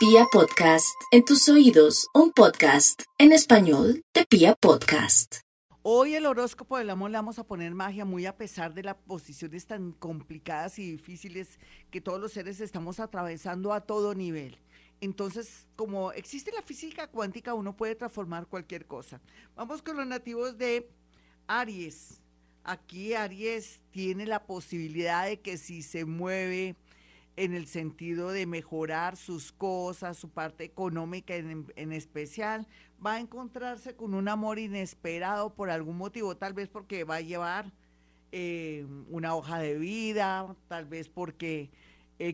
Pía Podcast, en tus oídos, un podcast en español de Pía Podcast. Hoy el horóscopo del amor le vamos a poner magia, muy a pesar de las posiciones tan complicadas y difíciles que todos los seres estamos atravesando a todo nivel. Entonces, como existe la física cuántica, uno puede transformar cualquier cosa. Vamos con los nativos de Aries. Aquí Aries tiene la posibilidad de que si se mueve en el sentido de mejorar sus cosas, su parte económica en especial, va a encontrarse con un amor inesperado por algún motivo, tal vez porque va a llevar una hoja de vida, tal vez porque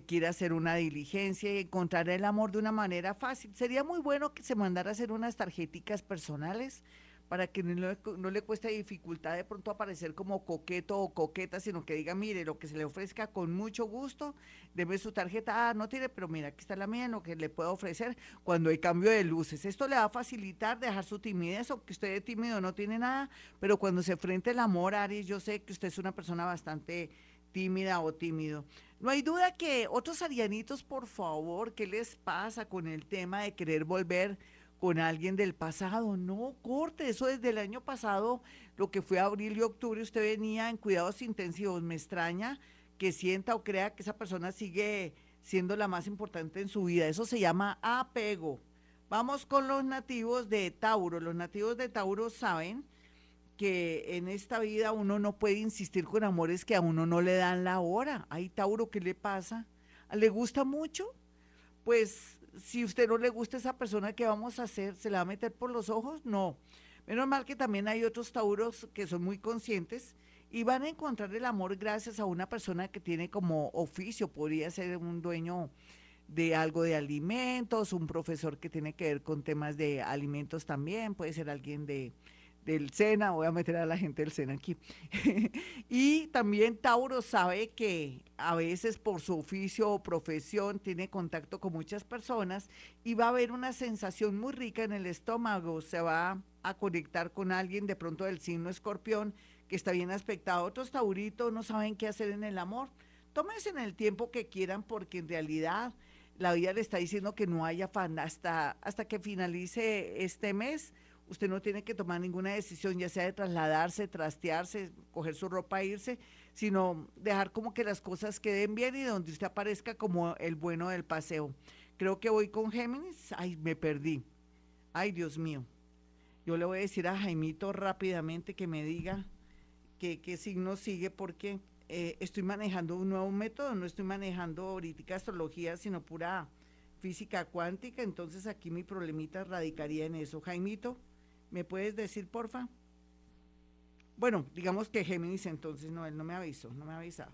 quiere hacer una diligencia y encontrar el amor de una manera fácil. Sería muy bueno que se mandara a hacer unas tarjeticas personales para que no le cueste dificultad de pronto aparecer como coqueto o coqueta, sino que diga, mire, lo que se le ofrezca con mucho gusto, deme su tarjeta, no tiene, pero mira, aquí está la mía, en lo que le puedo ofrecer cuando hay cambio de luces. Esto le va a facilitar dejar su timidez, aunque usted es tímido, no tiene nada, pero cuando se enfrenta el amor, Aries, yo sé que usted es una persona bastante tímida o tímido. No hay duda que otros arianitos, por favor, ¿qué les pasa con el tema de querer volver con alguien del pasado? No, corte, eso desde el año pasado, lo que fue abril y octubre, usted venía en cuidados intensivos. Me extraña que sienta o crea que esa persona sigue siendo la más importante en su vida. Eso se llama apego. Vamos con los nativos de Tauro. Los nativos de Tauro saben que en esta vida uno no puede insistir con amores que a uno no le dan la hora. Ay, Tauro, ¿qué le pasa? ¿Le gusta mucho? Pues si usted no le gusta a esa persona, ¿qué vamos a hacer? ¿Se la va a meter por los ojos? No. Menos mal que también hay otros tauros que son muy conscientes y van a encontrar el amor gracias a una persona que tiene como oficio, podría ser un dueño de algo de alimentos, un profesor que tiene que ver con temas de alimentos también, puede ser alguien del SENA, voy a meter a la gente del SENA aquí. Y también Tauro sabe que a veces por su oficio o profesión tiene contacto con muchas personas y va a haber una sensación muy rica en el estómago, se va a conectar con alguien de pronto del signo Escorpión que está bien aspectado. Otros tauritos no saben qué hacer en el amor. Tómense en el tiempo que quieran porque en realidad la vida le está diciendo que no haya afán hasta que finalice este mes. Usted no tiene que tomar ninguna decisión, ya sea de trasladarse, trastearse, coger su ropa e irse, sino dejar como que las cosas queden bien y donde usted aparezca como el bueno del paseo. Creo que voy con Géminis. Ay, me perdí. Ay, Dios mío. Yo le voy a decir a Jaimito rápidamente que me diga qué signo sigue, porque estoy manejando un nuevo método, no estoy manejando ahorita astrología, sino pura física cuántica, entonces aquí mi problemita radicaría en eso. Jaimito, ¿me puedes decir, porfa? Bueno, digamos que Géminis, entonces, no, él no me avisó, no me ha avisado.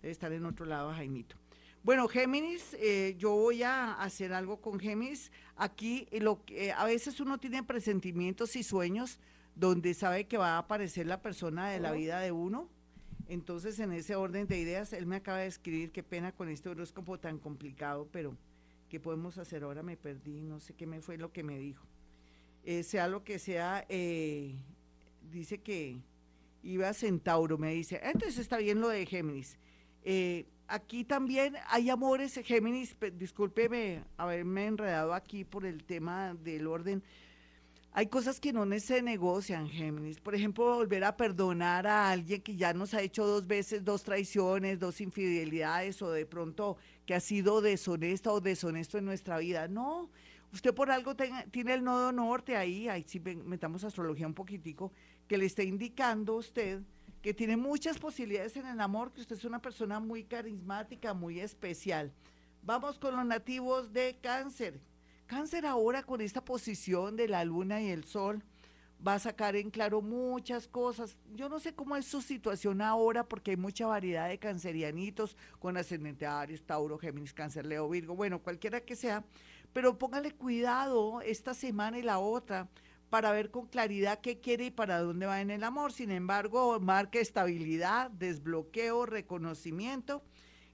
Debe estar en otro lado, Jaimito. Bueno, Géminis, yo voy a hacer algo con Géminis. Aquí, a veces uno tiene presentimientos y sueños donde sabe que va a aparecer la persona de la vida de uno. Entonces, en ese orden de ideas, él me acaba de escribir, qué pena con este horóscopo tan complicado, pero ¿qué podemos hacer ahora? Me perdí, no sé qué me fue lo que me dijo. Sea lo que sea, dice que iba a Centauro, me dice, entonces está bien lo de Géminis. Aquí también hay amores, Géminis, discúlpeme haberme enredado aquí por el tema del orden. Hay cosas que no se negocian, Géminis. Por ejemplo, volver a perdonar a alguien que ya nos ha hecho 2 veces, 2 traiciones, 2 infidelidades, o de pronto que ha sido deshonesta o deshonesto en nuestra vida. No. Usted por algo tiene el nodo norte ahí si metamos astrología un poquitico, que le está indicando a usted que tiene muchas posibilidades en el amor, que usted es una persona muy carismática, muy especial. Vamos con los nativos de Cáncer. Cáncer ahora con esta posición de la luna y el sol va a sacar en claro muchas cosas. Yo no sé cómo es su situación ahora porque hay mucha variedad de cancerianitos con ascendente Aries, Tauro, Géminis, Cáncer, Leo, Virgo, bueno, cualquiera que sea. Pero póngale cuidado esta semana y la otra para ver con claridad qué quiere y para dónde va en el amor. Sin embargo, marque estabilidad, desbloqueo, reconocimiento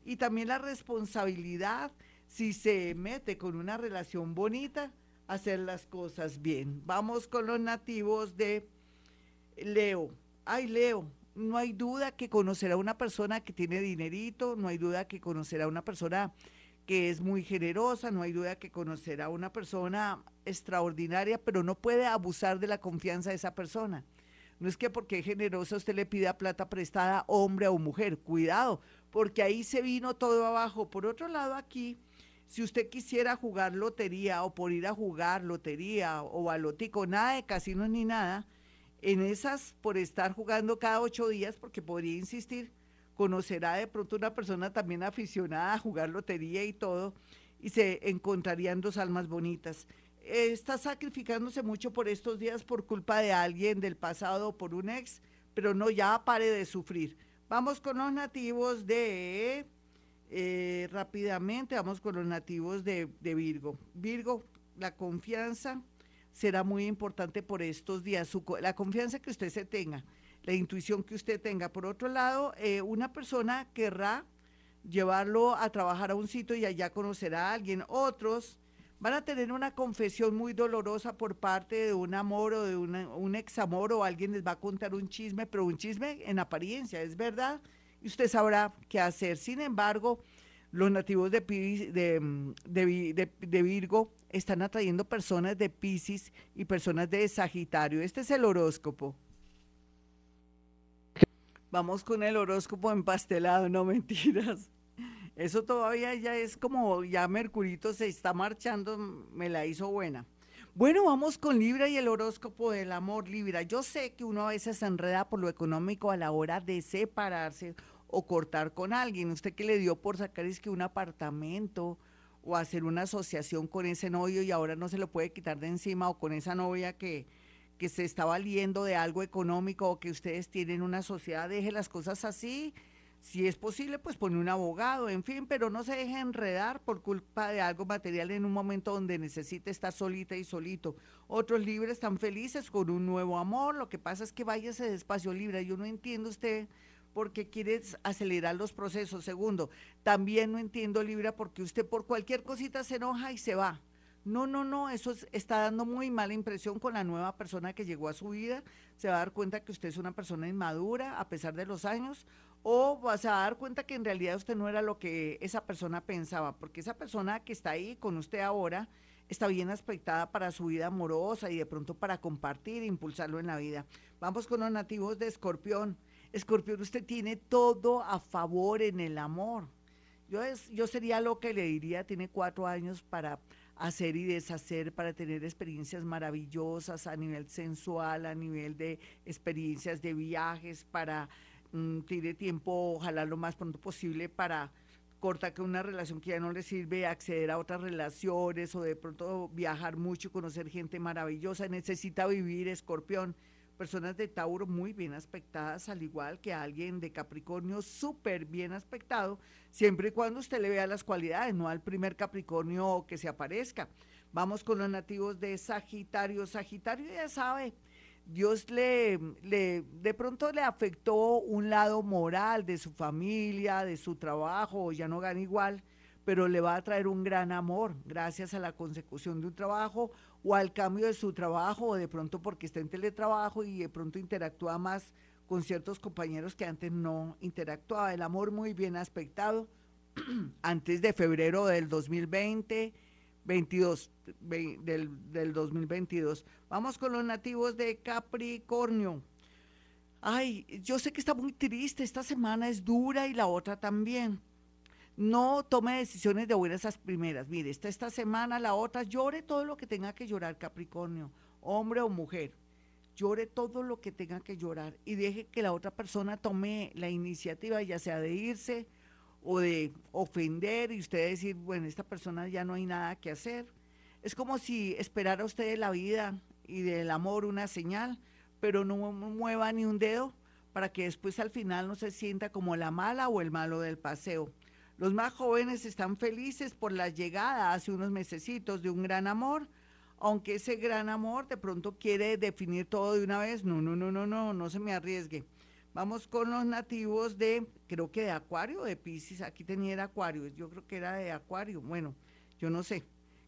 y también la responsabilidad. Si se mete con una relación bonita, hacer las cosas bien. Vamos con los nativos de Leo. Ay, Leo, no hay duda que conocerá a una persona que tiene dinerito, no hay duda que conocerá a una persona que es muy generosa, no hay duda que conocerá a una persona extraordinaria, pero no puede abusar de la confianza de esa persona. No es que porque es generosa usted le pida plata prestada, hombre o mujer, cuidado, porque ahí se vino todo abajo. Por otro lado, aquí, si usted quisiera jugar lotería o por ir a jugar lotería o balotico, nada de casinos ni nada, en esas, por estar jugando cada 8 días, porque podría insistir, conocerá de pronto una persona también aficionada a jugar lotería y todo, y se encontrarían 2 almas bonitas. Está sacrificándose mucho por estos días por culpa de alguien del pasado o por un ex, pero no, ya pare de sufrir. Vamos con los nativos de, rápidamente, vamos con los nativos de Virgo. Virgo, la confianza será muy importante por estos días, la confianza que usted se tenga, la intuición que usted tenga. Por otro lado, una persona querrá llevarlo a trabajar a un sitio y allá conocerá a alguien. Otros van a tener una confesión muy dolorosa por parte de un amor o de un examor, o alguien les va a contar un chisme, pero un chisme en apariencia, es verdad, y usted sabrá qué hacer. Sin embargo, los nativos de Virgo están atrayendo personas de Piscis y personas de Sagitario. Este es el horóscopo. Vamos con el horóscopo empastelado, no mentiras. Eso todavía ya es como, ya Mercurito se está marchando, me la hizo buena. Bueno, vamos con Libra y el horóscopo del amor. Libra, yo sé que uno a veces se enreda por lo económico a la hora de separarse o cortar con alguien. Usted que le dio por sacar es que un apartamento o hacer una asociación con ese novio y ahora no se lo puede quitar de encima, o con esa novia que se está valiendo de algo económico, o que ustedes tienen una sociedad. Deje las cosas así, si es posible pues pone un abogado, en fin, pero no se deje enredar por culpa de algo material en un momento donde necesite estar solita y solito. Otros libres están felices con un nuevo amor, lo que pasa es que váyase despacio, Libra. Yo no entiendo usted porque quiere acelerar los procesos. Segundo, también no entiendo, Libra, porque usted por cualquier cosita se enoja y se va. No, no, no, eso está dando muy mala impresión con la nueva persona que llegó a su vida. Se va a dar cuenta que usted es una persona inmadura a pesar de los años, o se va a dar cuenta que en realidad usted no era lo que esa persona pensaba, porque esa persona que está ahí con usted ahora está bien aspectada para su vida amorosa y de pronto para compartir e impulsarlo en la vida. Vamos con los nativos de Escorpión. Escorpión, usted tiene todo a favor en el amor. Yo sería lo que le diría, tiene 4 años para hacer y deshacer, para tener experiencias maravillosas a nivel sensual, a nivel de experiencias de viajes, para tiene tiempo, ojalá lo más pronto posible, para cortar que una relación que ya no le sirve, acceder a otras relaciones, o de pronto viajar mucho y conocer gente maravillosa. Necesita vivir, Escorpión. Personas de Tauro muy bien aspectadas, al igual que alguien de Capricornio súper bien aspectado, siempre y cuando usted le vea las cualidades, no al primer Capricornio que se aparezca. Vamos con los nativos de Sagitario. Sagitario, ya sabe, Dios de pronto le afectó un lado moral de su familia, de su trabajo, ya no gana igual, pero le va a traer un gran amor gracias a la consecución de un trabajo, o al cambio de su trabajo, o de pronto porque está en teletrabajo y de pronto interactúa más con ciertos compañeros que antes no interactuaba. El amor muy bien aspectado antes de febrero del 2022. Vamos con los nativos de Capricornio. Ay, yo sé que está muy triste, esta semana es dura y la otra también. No tome decisiones de buenas a primeras. Mire, esta semana, la otra, llore todo lo que tenga que llorar, Capricornio, hombre o mujer. Llore todo lo que tenga que llorar y deje que la otra persona tome la iniciativa, ya sea de irse o de ofender, y usted decir, bueno, esta persona ya no hay nada que hacer. Es como si esperara usted de la vida y del amor una señal, pero no mueva ni un dedo para que después al final no se sienta como la mala o el malo del paseo. Los más jóvenes están felices por la llegada hace unos mesecitos de un gran amor, aunque ese gran amor de pronto quiere definir todo de una vez. No se me arriesgue. Vamos con los nativos de, creo que de Acuario, de Piscis. Aquí tenía el Acuario, yo creo que era de Acuario. Bueno, yo no sé,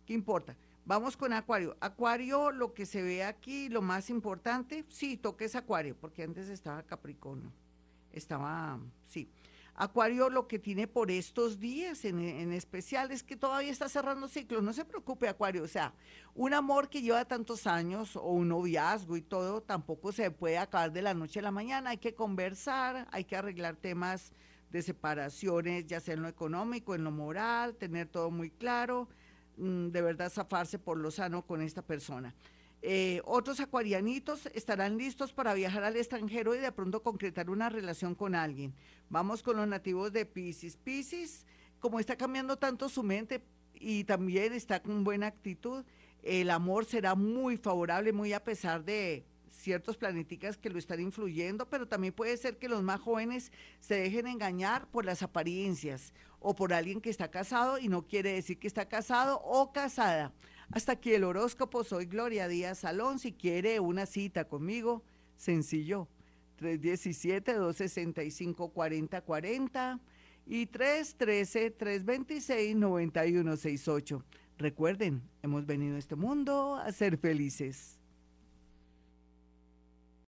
¿qué importa? Vamos con Acuario. Acuario, lo que se ve aquí, lo más importante, sí, toques Acuario, porque antes estaba Capricornio. Estaba, sí. Acuario lo que tiene por estos días en especial es que todavía está cerrando ciclos. No se preocupe, Acuario, o sea, un amor que lleva tantos años o un noviazgo y todo tampoco se puede acabar de la noche a la mañana. Hay que conversar, hay que arreglar temas de separaciones, ya sea en lo económico, en lo moral, tener todo muy claro, de verdad zafarse por lo sano con esta persona. Otros acuarianitos estarán listos para viajar al extranjero y de pronto concretar una relación con alguien. Vamos con los nativos de Piscis. Piscis, como está cambiando tanto su mente y también está con buena actitud, el amor será muy favorable, muy a pesar de ciertos planeticas que lo están influyendo, pero también puede ser que los más jóvenes se dejen engañar por las apariencias o por alguien que está casado y no quiere decir que está casado o casada. Hasta aquí el horóscopo. Soy Gloria Díaz Salón. Si quiere una cita conmigo, sencillo, 317-265-4040 y 313-326-9168. Recuerden, hemos venido a este mundo a ser felices.